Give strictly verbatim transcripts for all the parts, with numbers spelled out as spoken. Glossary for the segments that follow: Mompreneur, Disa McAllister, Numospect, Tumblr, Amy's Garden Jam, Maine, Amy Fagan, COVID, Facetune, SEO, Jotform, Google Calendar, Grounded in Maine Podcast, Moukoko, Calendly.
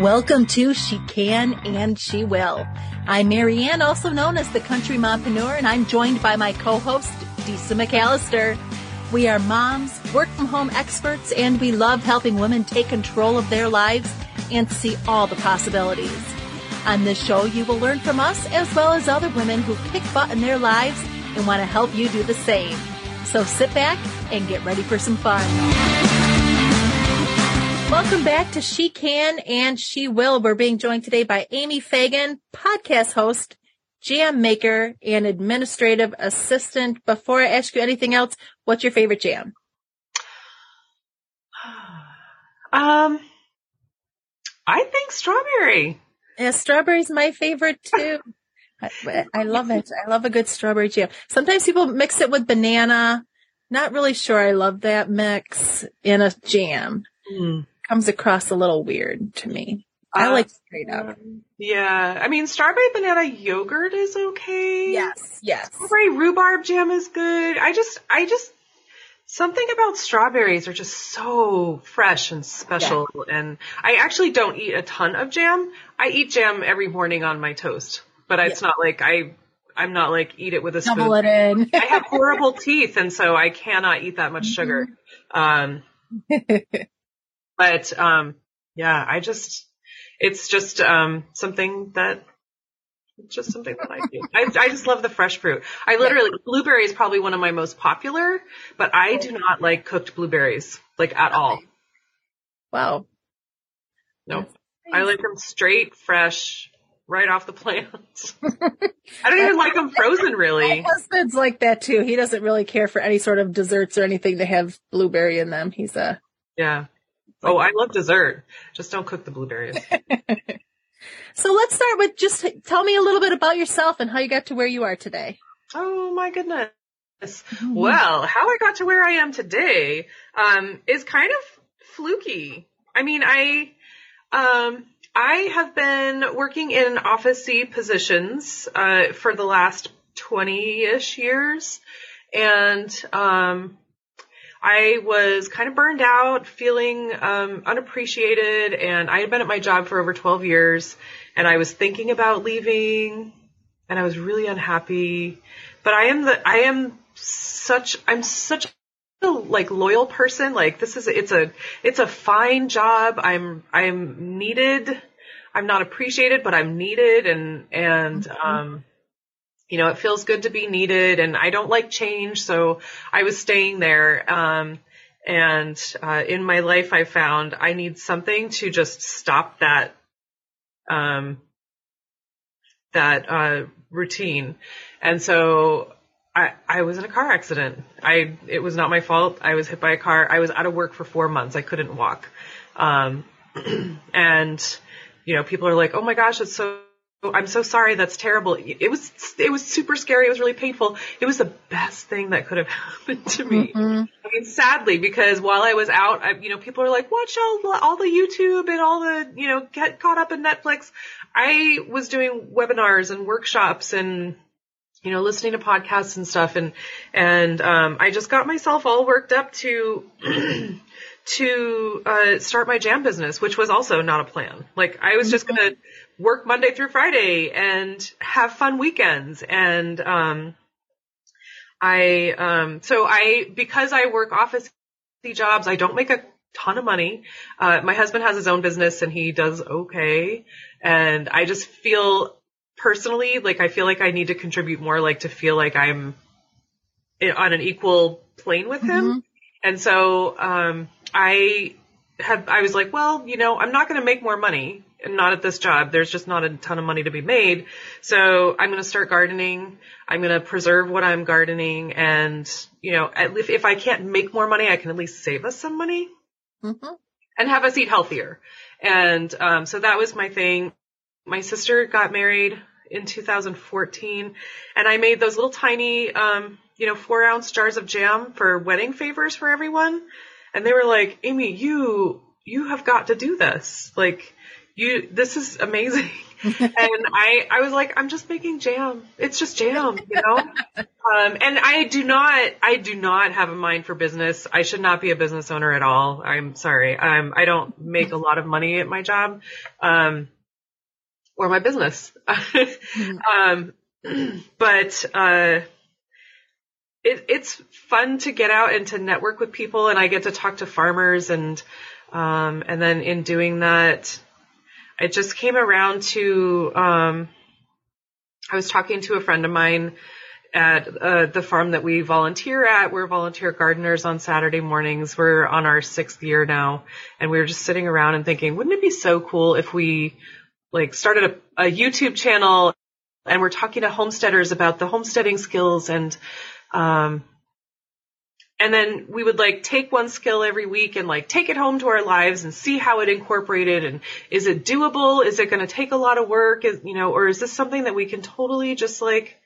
Welcome to She Can and She Will. I'm Mary Ann, also known as the Country Mompreneur, and I'm joined by my co-host, Disa McAllister. We are moms, work-from-home experts, and we love helping women take control of their lives and see all the possibilities. On this show, you will learn from us as well as other women who kick butt in their lives and want to help you do the same. So sit back and get ready for some fun. Welcome back to She Can and She Will. We're being joined today by Amy Fagan, podcast host, jam maker, and administrative assistant. Before I ask you anything else, what's your favorite jam? Um, I think strawberry. Yeah, strawberry's my favorite too. I, I love it. I love a good strawberry jam. Sometimes people mix it with banana. Not really sure I love that mix in a jam. Mm. Comes across a little weird to me. I uh, like straight up. Yeah. I mean, strawberry banana yogurt is okay. Yes, yes. Strawberry rhubarb jam is good. I just, I just, something about strawberries are just so fresh and special. Yeah. And I actually don't eat a ton of jam. I eat jam every morning on my toast, but yeah. It's not like I, I'm not like eat it with a Double spoon. It in. I have horrible teeth, and so I cannot eat that much mm-hmm. sugar. Um, But, um, yeah, I just, it's just, um, something that, just something that I do. I, I just love the fresh fruit. I literally, blueberry is probably one of my most popular, but I do not like cooked blueberries, like at all. Wow. No, I like them straight, fresh, right off the plant. I don't even like them frozen, really. My husband's like that too. He doesn't really care for any sort of desserts or anything that have blueberry in them. He's a, yeah. Oh, I love dessert. Just don't cook the blueberries. So let's start with just tell me a little bit about yourself and how you got to where you are today. Oh, my goodness. Mm-hmm. Well, how I got to where I am today um, is kind of fluky. I mean, I um, I have been working in office-y positions uh, for the last twenty-ish years, and um I was kind of burned out, feeling um, unappreciated, and I had been at my job for over twelve years, and I was thinking about leaving, and I was really unhappy. But I am the I am such I'm such a like loyal person. Like this is it's a it's a fine job. I'm I'm needed. I'm not appreciated, but I'm needed, and and mm-hmm. um. You know, it feels good to be needed, and I don't like change, so I was staying there. Um, and uh, in my life, I found I need something to just stop that um, that uh, routine. And so I, I was in a car accident. I it was not my fault. I was hit by a car. I was out of work for four months. I couldn't walk. Um, and you know, people are like, "Oh my gosh, it's so." I'm so sorry. That's terrible. It was, it was super scary. It was really painful. It was the best thing that could have happened to me. Mm-hmm. I mean, sadly, because while I was out, I, you know, people are like, watch all, all the YouTube and all the, you know, get caught up in Netflix. I was doing webinars and workshops and, you know, listening to podcasts and stuff. And, and, um, I just got myself all worked up to, to, uh, start my jam business, which was also not a plan. Like I was just going to work Monday through Friday and have fun weekends. And, um, I, um, so I, because I work office jobs, I don't make a ton of money. Uh, my husband has his own business and he does okay. And I just feel personally, like, I feel like I need to contribute more, like to feel like I'm on an equal plane with him. Mm-hmm. And so, um, I have, I was like, well, you know, I'm not going to make more money. Not at this job. There's just not a ton of money to be made. So I'm going to start gardening. I'm going to preserve what I'm gardening. And, you know, at least if I can't make more money, I can at least save us some money mm-hmm. and have us eat healthier. And, um, so that was my thing. My sister got married in two thousand fourteen and I made those little tiny, um, you know, four ounce jars of jam for wedding favors for everyone. And they were like, Amy, you, you have got to do this. Like, you, this is amazing. And I, I was like, I'm just making jam. It's just jam, you know? um, and I do not, I do not have a mind for business. I should not be a business owner at all. I'm sorry. Um, I don't make a lot of money at my job, um, or my business. um, but, uh, it, it's fun to get out and to network with people, and I get to talk to farmers, and, um, and then in doing that, I just came around to, um, I was talking to a friend of mine at uh, the farm that we volunteer at. We're volunteer gardeners on Saturday mornings. We're on our sixth year now, and we were just sitting around and thinking, wouldn't it be so cool if we like started a, a YouTube channel, and we're talking to homesteaders about the homesteading skills, and, um, and then we would like take one skill every week and like take it home to our lives and see how it incorporated. And is it doable? Is it going to take a lot of work? Is, you know, or is this something that we can totally just like,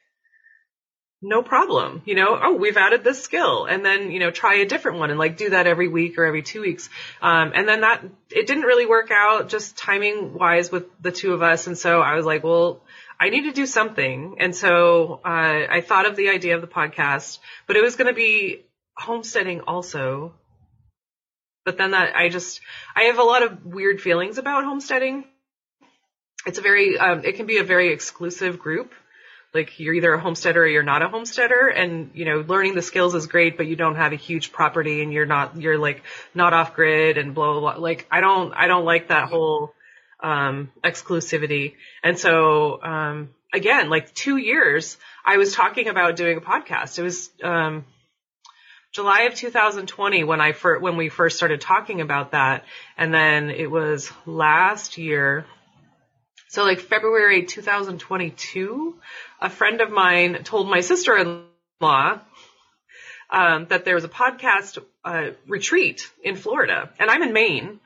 no problem, you know, oh, we've added this skill, and then, you know, try a different one and like do that every week or every two weeks. Um, and then that, it didn't really work out just timing wise with the two of us. And so I was like, well, I need to do something. And so, uh, I thought of the idea of the podcast, but it was going to be homesteading also. But then that I just, I have a lot of weird feelings about homesteading. It's a very, um, it can be a very exclusive group. Like you're either a homesteader or you're not a homesteader, and, you know, learning the skills is great, but you don't have a huge property and you're not, you're like not off grid and blah, blah, blah. Like I don't, I don't like that whole, um, exclusivity. And so, um, again, like two years I was talking about doing a podcast. It was, um, July of two thousand twenty when I fir- when we first started talking about that, and then it was last year, so like February two thousand twenty-two, a friend of mine told my sister-in-law um, that there was a podcast uh, retreat in Florida, and I'm in Maine,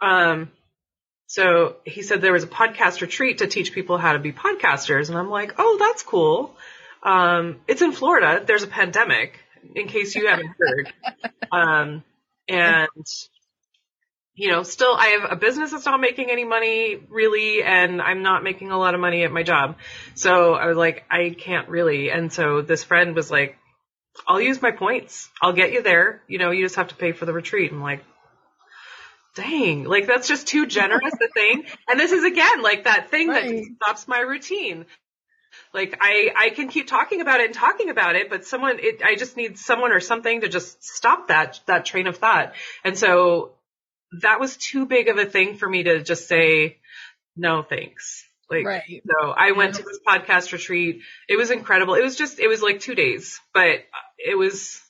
um, so he said there was a podcast retreat to teach people how to be podcasters, and I'm like, oh, that's cool. Um, it's in Florida. There's a pandemic, in case you haven't heard. Um, and, you know, still I have a business that's not making any money really, and I'm not making a lot of money at my job. So I was like, I can't really. And so this friend was like, I'll use my points. I'll get you there. You know, you just have to pay for the retreat. I'm like, dang, like that's just too generous a thing. And this is again, like that thing right. that stops my routine. Like I, I can keep talking about it and talking about it, but someone, it, I just need someone or something to just stop that, that train of thought. And so that was too big of a thing for me to just say, no, thanks. Like, right. so I went yeah. to this podcast retreat. It was incredible. It was just, it was like two days, but it was,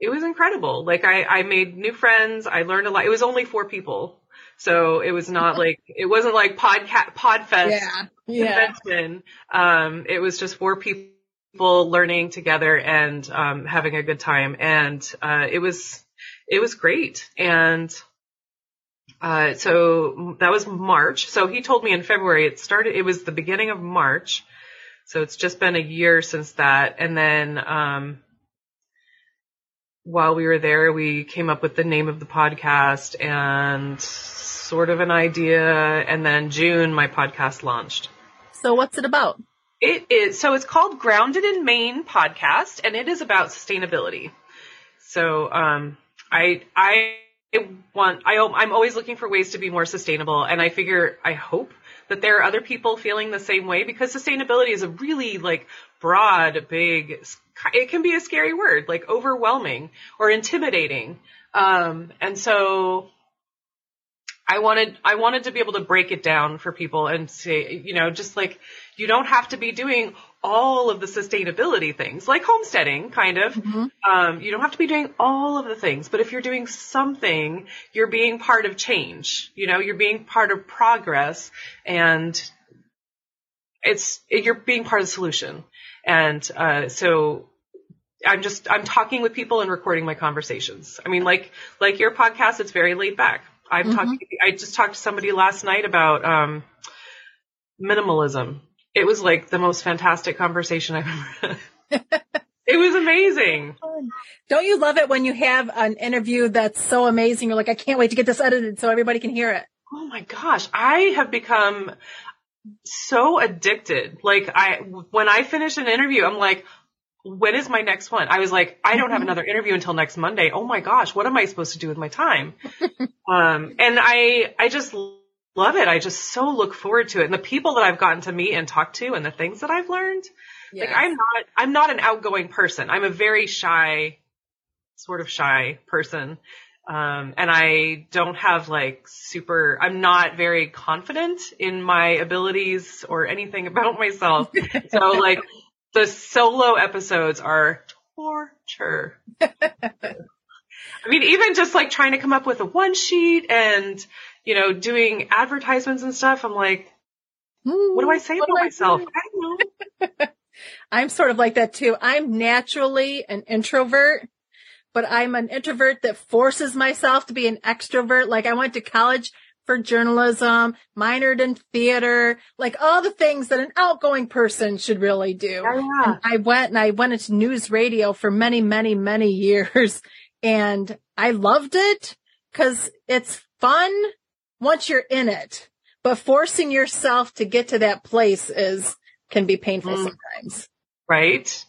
it was incredible. Like I, I made new friends. I learned a lot. It was only four people. So it was not like, it wasn't like podca- Podfest yeah, yeah. convention. Um, it was just four people learning together and, um, having a good time. And, uh, it was, it was great. And, uh, so that was March. So he told me in February it started, it was the beginning of March. So it's just been a year since that. And then, um, while we were there, we came up with the name of the podcast and sort of an idea. And then June, my podcast launched. So what's it about? It is. So it's called Grounded in Maine Podcast, and it is about sustainability. So, um, I, I want, I, I'm always looking for ways to be more sustainable. And I figure, I hope that there are other people feeling the same way, because sustainability is a really like broad, big, it can be a scary word, like overwhelming or intimidating. Um, and so I wanted, I wanted to be able to break it down for people and say, you know, just like, you don't have to be doing all of the sustainability things, like homesteading, kind of. Mm-hmm. Um, you don't have to be doing all of the things, but if you're doing something, you're being part of change, you know, you're being part of progress, and it's, you're being part of the solution. And, uh, so I'm just, I'm talking with people and recording my conversations. I mean, like, like your podcast, it's very laid back. I've mm-hmm. talked, I just talked to somebody last night about, um, minimalism. It was like the most fantastic conversation I've ever had. It was amazing. Don't you love it when you have an interview that's so amazing? You're like, I can't wait to get this edited so everybody can hear it. Oh my gosh. I have become so addicted. Like I, when I finish an interview, I'm like, when is my next one? I was like, I don't have another interview until next Monday. Oh my gosh. What am I supposed to do with my time? um, and I, I just love it. I just so look forward to it. And the people that I've gotten to meet and talk to and the things that I've learned, yes. like I'm not, I'm not an outgoing person. I'm a very shy, sort of shy person. Um, and I don't have like super, I'm not very confident in my abilities or anything about myself. So like the solo episodes are torture. I mean, even just like trying to come up with a one sheet and, you know, doing advertisements and stuff. I'm like, mm, what do I say about I myself? Do? I don't know. I'm sort of like that too. I'm naturally an introvert. But I'm an introvert that forces myself to be an extrovert. Like I went to college for journalism, minored in theater, like all the things that an outgoing person should really do. Oh, yeah. And I went and I went into news radio for many, many, many years and I loved it because it's fun once you're in it, but forcing yourself to get to that place is, can be painful mm. sometimes. Right.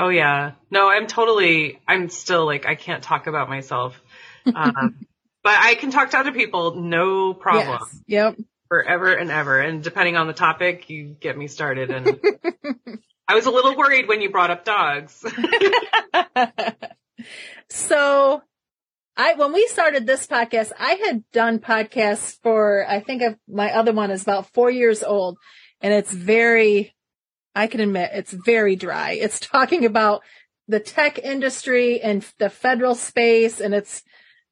Oh yeah. No, I'm totally, I'm still like, I can't talk about myself. Um, but I can talk to other people. No problem. Yes. Yep. Forever and ever. And depending on the topic, you get me started. And I was a little worried when you brought up dogs. So I, when we started this podcast, I had done podcasts for, I think I've, my other one is about four years old and it's very, I can admit it's very dry. It's talking about the tech industry and the federal space, and it's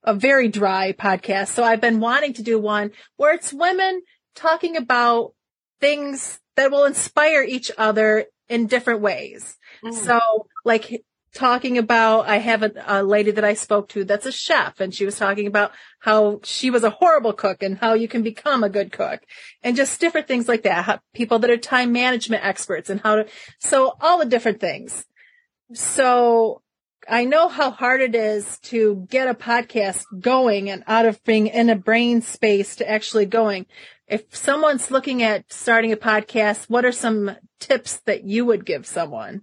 a very dry podcast. So I've been wanting to do one where it's women talking about things that will inspire each other in different ways. Mm. So like talking about, I have a, a lady that I spoke to that's a chef, and she was talking about how she was a horrible cook and how you can become a good cook and just different things like that. How, people that are time management experts and how to, so all the different things. So I know how hard it is to get a podcast going and out of being in a brain space to actually going. If someone's looking at starting a podcast, what are some tips that you would give someone?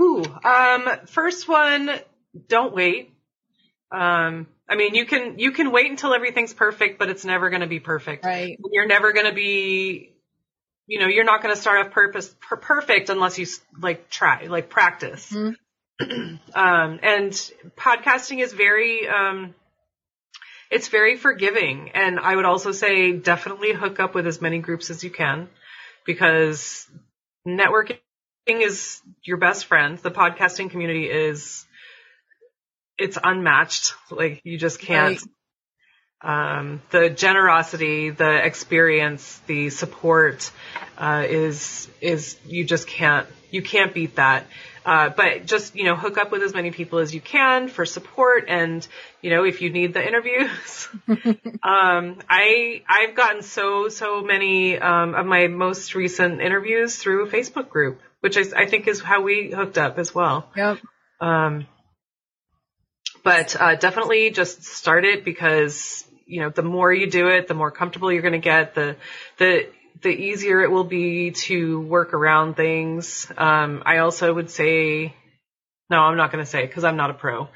Ooh, um, first one, don't wait. Um, I mean, you can, you can wait until everything's perfect, but it's never going to be perfect. Right. You're never going to be, you know, you're not going to start off purpose per- perfect unless you like try, like practice. Mm-hmm. um, and podcasting is very, um, it's very forgiving. And I would also say definitely hook up with as many groups as you can, because networking is your best friend. The podcasting community is, it's unmatched. Like you just can't, right. um, the generosity, the experience, the support, uh, is, is you just can't, you can't beat that. Uh, but just, you know, hook up with as many people as you can for support. And, you know, if you need the interviews, um, I, I've gotten so, so many, um, of my most recent interviews through a Facebook group, which I, I think is how we hooked up as well. Yep. Um, but, uh, definitely just start it because, you know, the more you do it, the more comfortable you're going to get, the, the, the easier it will be to work around things. Um, I also would say, no, I'm not going to say it because I'm not a pro.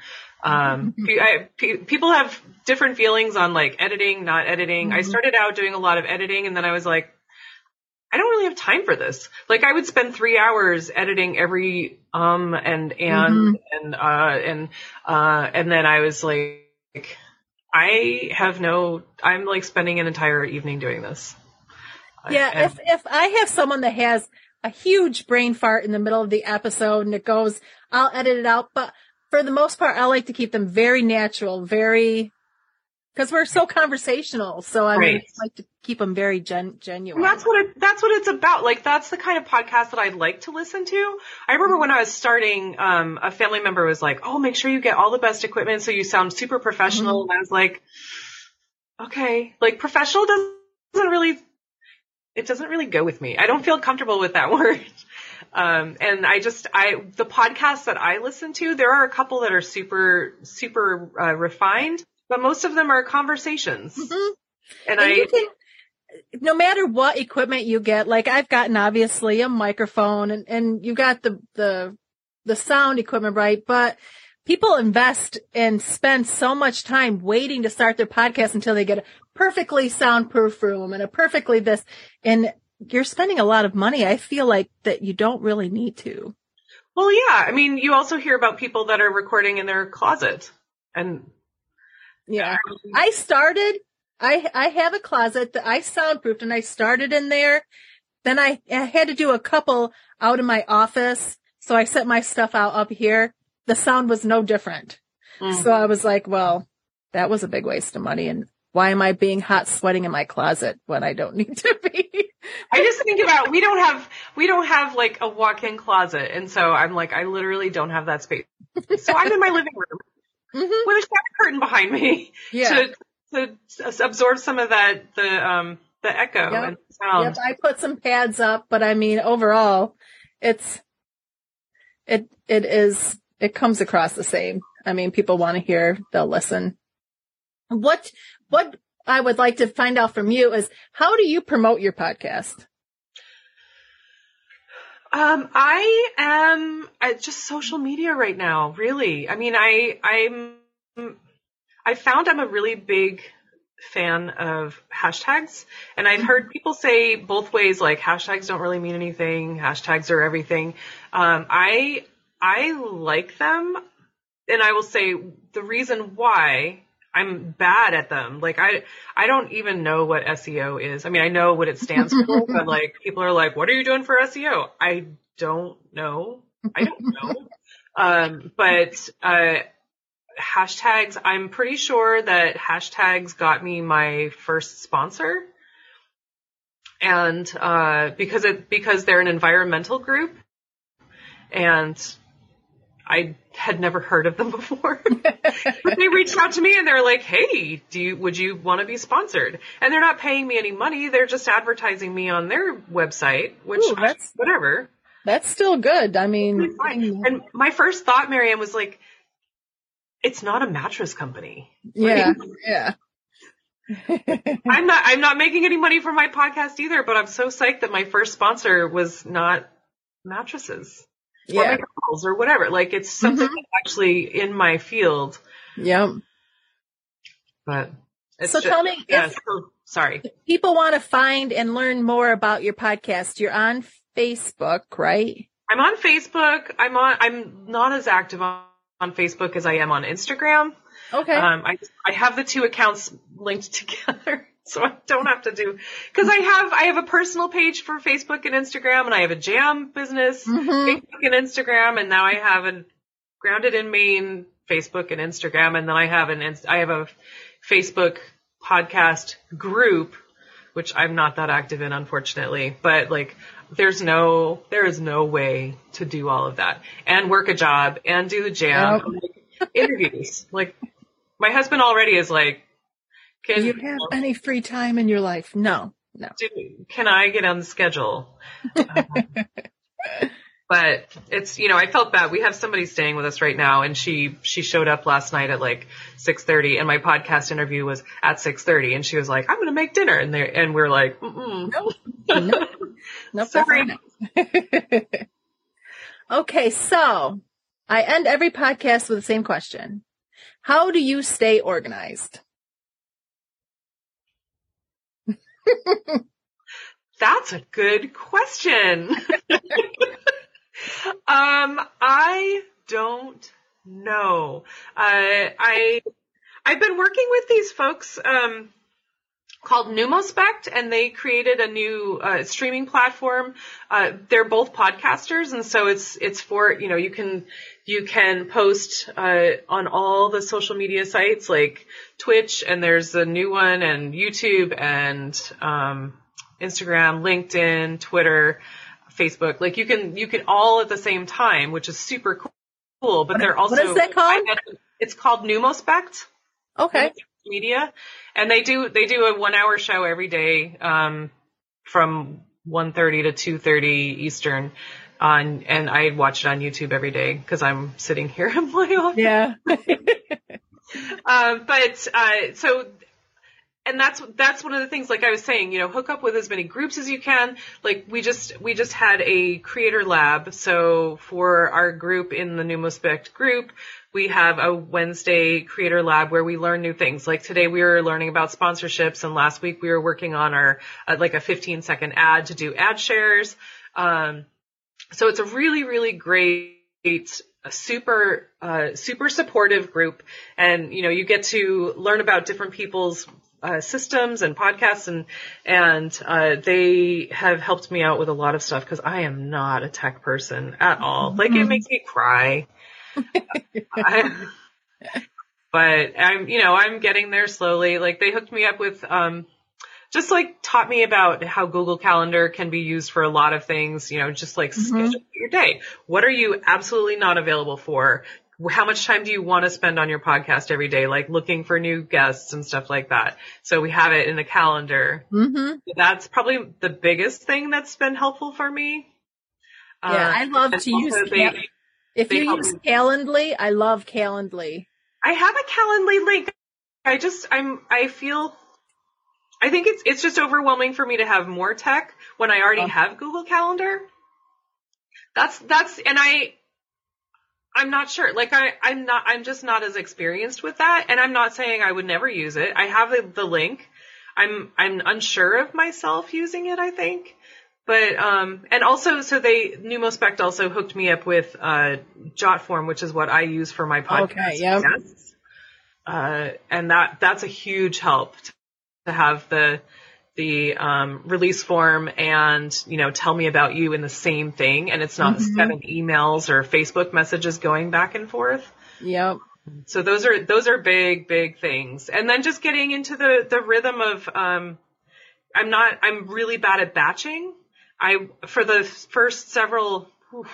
Um, I, pe- people have different feelings on like editing, not editing. Mm-hmm. I started out doing a lot of editing and then I was like, I don't really have time for this. Like I would spend three hours editing every, um, and, and, mm-hmm. and, uh, and, uh, and then I was like, I have no, I'm like spending an entire evening doing this. Yeah, if if I have someone that has a huge brain fart in the middle of the episode and it goes, I'll edit it out. But for the most part, I like to keep them very natural, very, because we're so conversational. So I right. like to keep them very gen- genuine. And that's what it, that's what it's about. Like that's the kind of podcast that I like to listen to. I remember when I was starting, um, a family member was like, "Oh, make sure you get all the best equipment so you sound super professional." Mm-hmm. And I was like, "Okay, like professional doesn't really." It doesn't really go with me. I don't feel comfortable with that word. Um, and I just, I, the podcasts that I listen to, there are a couple that are super, super uh, refined, but most of them are conversations. Mm-hmm. And, and I, you can, no matter what equipment you get, like I've gotten obviously a microphone and, and you've got the, the, the sound equipment, right? But people invest and spend so much time waiting to start their podcast until they get a perfectly soundproof room and a perfectly this. And you're spending a lot of money. I feel like that you don't really need to. Well, yeah. I mean, you also hear about people that are recording in their closet. And yeah, I started, I, I have a closet that I soundproofed and I started in there. Then I, I had to do a couple out in my office. So I set my stuff out up here. The sound was no different. Mm-hmm. So I was like, well, that was a big waste of money. And why am I being hot sweating in my closet when I don't need to be? I just think about, we don't have, we don't have like a walk-in closet. And so I'm like, I literally don't have that space. So I'm in my living room mm-hmm. with a shower curtain behind me yeah. to, to absorb some of that, the, um, the echo yep. and sound. Yep. I put some pads up, but I mean, overall it's, it, it is, it comes across the same. I mean, people want to hear, they'll listen. What, what I would like to find out from you is how do you promote your podcast? Um, I am at just social media right now, really. I mean, I, I'm, I found I'm a really big fan of hashtags, and I've heard people say both ways, like hashtags don't really mean anything. Hashtags are everything. Um, I, I like them, and I will say the reason why I'm bad at them. Like I, I don't even know what S E O is. I mean, I know what it stands for, but like people are like, what are you doing for S E O? I don't know. I don't know. Um, but, uh, hashtags, I'm pretty sure that hashtags got me my first sponsor. And, uh, because it, because they're an environmental group, and I had never heard of them before, but they reached out to me and they're like, hey, do you, would you want to be sponsored? And they're not paying me any money. They're just advertising me on their website, which Ooh, that's, whatever. That's still good. I mean, and my first thought, Marianne, was like, it's not a mattress company. Yeah. Like, yeah. I'm not, I'm not making any money for my podcast either, but I'm so psyched that my first sponsor was not mattresses. Yeah. Or McDonald's or whatever. Like it's something mm-hmm. actually in my field. Yeah. But it's so just, tell me, yeah, if, so, sorry. If people want to find and learn more about your podcast, you're on Facebook, right? I'm on Facebook. I'm on, I'm not as active on, on Facebook as I am on Instagram. Okay. Um, I, I have the two accounts linked together. So I don't have to do, cause I have, I have a personal page for Facebook and Instagram, and I have a jam business, mm-hmm. Facebook and Instagram. And now I have a Grounded in Maine Facebook and Instagram. And then I have an, I have a Facebook podcast group, which I'm not that active in, unfortunately, but like there's no, there is no way to do all of that and work a job and do the jam oh. and, like, interviews. Like my husband already is like, Can, do you have any free time in your life? No, no. Do, can I get on the schedule? um, but it's, you know, I felt bad. We have somebody staying with us right now, and she, she showed up last night at like six thirty, and my podcast interview was at six thirty, and she was like, I'm going to make dinner. And there, and we're like, mm-mm. No, no, no. Sorry. Okay. So I end every podcast with the same question. How do you stay organized? That's a good question. um, I don't know. Uh, I, I've been working with these folks, um, called Numospect, and they created a new, uh, streaming platform. Uh, they're both podcasters. And so it's, it's for, you know, you can, you can post, uh, on all the social media sites like Twitch, and there's a new one, and YouTube, and, um, Instagram, LinkedIn, Twitter, Facebook. Like you can, you can all at the same time, which is super cool, but they're also, what is that called? It's called Numospect. Okay. Media. And they do, they do a one hour show every day, um, from one thirty to two thirty Eastern on, and I watch it on YouTube every day cause I'm sitting here in my office. Yeah. um, but, uh, so and that's, that's one of the things, like I was saying, you know, hook up with as many groups as you can. Like we just, we just had a creator lab. So for our group in the Numospect group, we have a Wednesday creator lab where we learn new things. Like today we were learning about sponsorships, and last week we were working on our, uh, like a fifteen second ad to do ad shares. Um, so it's a really, really great, a super, uh, super supportive group. And, you know, you get to learn about different people's Uh, systems and podcasts, and and uh, they have helped me out with a lot of stuff because I am not a tech person at all. Like mm-hmm. It makes me cry. I, but I'm, you know, I'm getting there slowly. Like they hooked me up with um, just like taught me about how Google Calendar can be used for a lot of things. You know, just like mm-hmm. schedule your day. What are you absolutely not available for? How much time do you want to spend on your podcast every day? Like looking for new guests and stuff like that. So we have it in the calendar. Mm-hmm. That's probably the biggest thing that's been helpful for me. Yeah. Uh, I love to use, they, Cal- if you use me. Calendly, I love Calendly. I have a Calendly link. I just, I'm, I feel, I think it's, it's just overwhelming for me to have more tech when I already oh. have Google Calendar. That's, that's, and I, I'm not sure. Like I, I'm not, I'm just not as experienced with that. And I'm not saying I would never use it. I have the, the link. I'm, I'm unsure of myself using it, I think. But, um, and also, so they, Numospect also hooked me up with, uh, Jotform, which is what I use for my podcast. Okay, yep. Yes. Uh, and that, that's a huge help to have the, the, um, release form and, you know, tell me about you in the same thing. And it's not mm-hmm. seven emails or Facebook messages going back and forth. Yep. So those are, those are big, big things. And then just getting into the, the rhythm of, um, I'm not, I'm really bad at batching. I, for the first several, oof,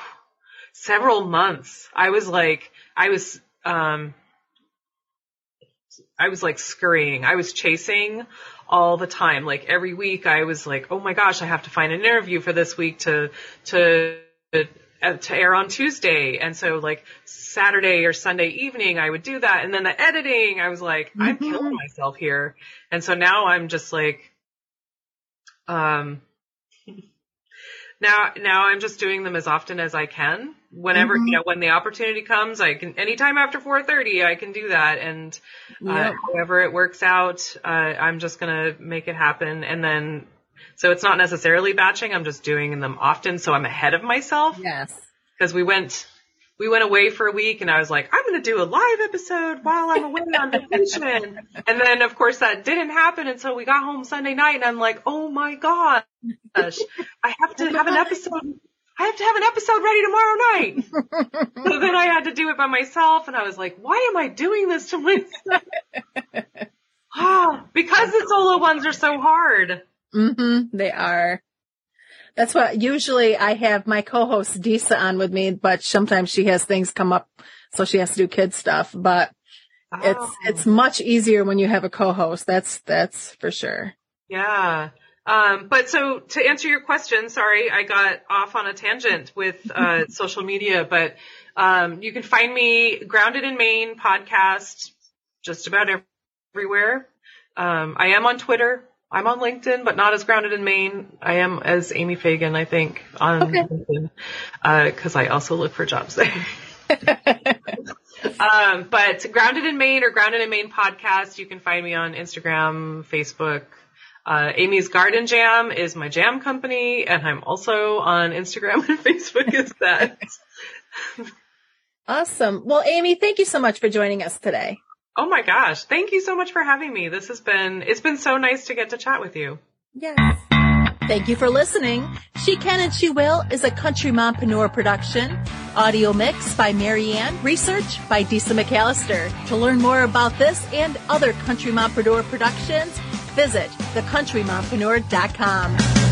several months, I was like, I was, um, I was like scurrying. I was chasing all the time. Like every week I was like, oh my gosh, I have to find an interview for this week to, to, to air on Tuesday. And so like Saturday or Sunday evening, I would do that. And then the editing, I was like, mm-hmm. I'm killing myself here. And so now I'm just like, um, now, now I'm just doing them as often as I can. Whenever, mm-hmm. you know, when the opportunity comes, I can, anytime after four thirty, I can do that. And, uh, yep. however it works out, uh, I'm just going to make it happen. And then, so it's not necessarily batching. I'm just doing them often. So I'm ahead of myself. Yes. Cause we went, we went away for a week and I was like, I'm going to do a live episode while I'm away on vacation. And then of course that didn't happen. And so we got home Sunday night and I'm like, oh my gosh, I have to have an episode. I have to have an episode ready tomorrow night. So then I had to do it by myself. And I was like, why am I doing this to myself? Oh, because the solo ones are so hard. Mm-hmm, they are. That's what usually I have my co-host Disa on with me, but sometimes she has things come up. So she has to do kid stuff, but oh. it's, it's much easier when you have a co-host. That's, that's for sure. Yeah. Um, but so to answer your question, sorry, I got off on a tangent with, uh, social media, but, um, you can find me Grounded in Maine Podcast just about everywhere. Um, I am on Twitter. I'm on LinkedIn, but not as Grounded in Maine. I am as Amy Fagan, I think, on okay. LinkedIn, uh, cause I also look for jobs there. um, but Grounded in Maine or Grounded in Maine Podcast, you can find me on Instagram, Facebook. Uh, Amy's Garden Jam is my jam company, and I'm also on Instagram and Facebook as that. Awesome. Well, Amy, thank you so much for joining us today. Oh my gosh. Thank you so much for having me. This has been, it's been so nice to get to chat with you. Yes. Thank you for listening. She Can and She Will is a Country Mompreneur production. Audio mix by Marianne. Research by Disa McAllister. To learn more about this and other Country Mompreneur productions, visit the country mompreneur dot com.